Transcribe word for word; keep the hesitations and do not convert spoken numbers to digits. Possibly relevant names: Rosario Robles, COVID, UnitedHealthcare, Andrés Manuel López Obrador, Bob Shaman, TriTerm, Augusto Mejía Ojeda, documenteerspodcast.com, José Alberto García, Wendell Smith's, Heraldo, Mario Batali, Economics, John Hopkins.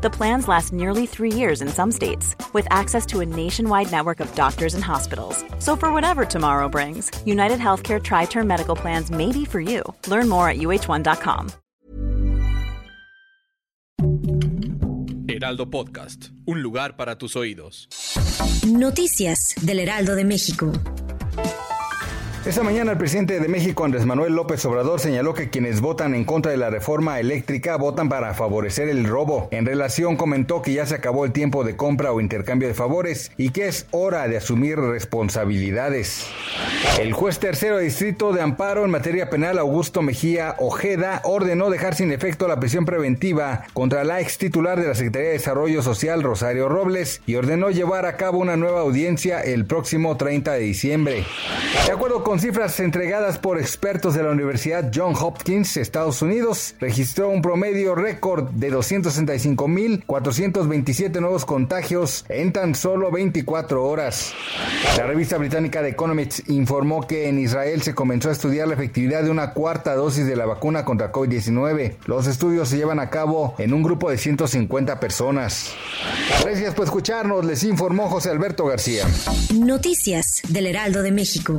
The plans last nearly three years in some states, with access to a nationwide network of doctors and hospitals. So for whatever tomorrow brings, UnitedHealthcare TriTerm medical plans may be for you. Learn more at U H one punto com. Heraldo Podcast, un lugar para tus oídos. Noticias del Heraldo de México. Esta mañana el presidente de México, Andrés Manuel López Obrador, señaló que quienes votan en contra de la reforma eléctrica votan para favorecer el robo. En relación, comentó que ya se acabó el tiempo de compra o intercambio de favores y que es hora de asumir responsabilidades. El juez tercero de distrito de amparo en materia penal, Augusto Mejía Ojeda, ordenó dejar sin efecto la prisión preventiva contra la ex titular de la Secretaría de Desarrollo Social, Rosario Robles, y ordenó llevar a cabo una nueva audiencia el próximo treinta de diciembre. De acuerdo con cifras entregadas por expertos de la Universidad John Hopkins, Estados Unidos registró un promedio récord de doscientos sesenta y cinco mil cuatrocientos veintisiete nuevos contagios en tan solo veinticuatro horas. La revista británica de Economics informó que en Israel se comenzó a estudiar la efectividad de una cuarta dosis de la vacuna contra COVID diecinueve. Los estudios se llevan a cabo en un grupo de ciento cincuenta personas. Gracias por escucharnos, les informó José Alberto García. Noticias del Heraldo de México.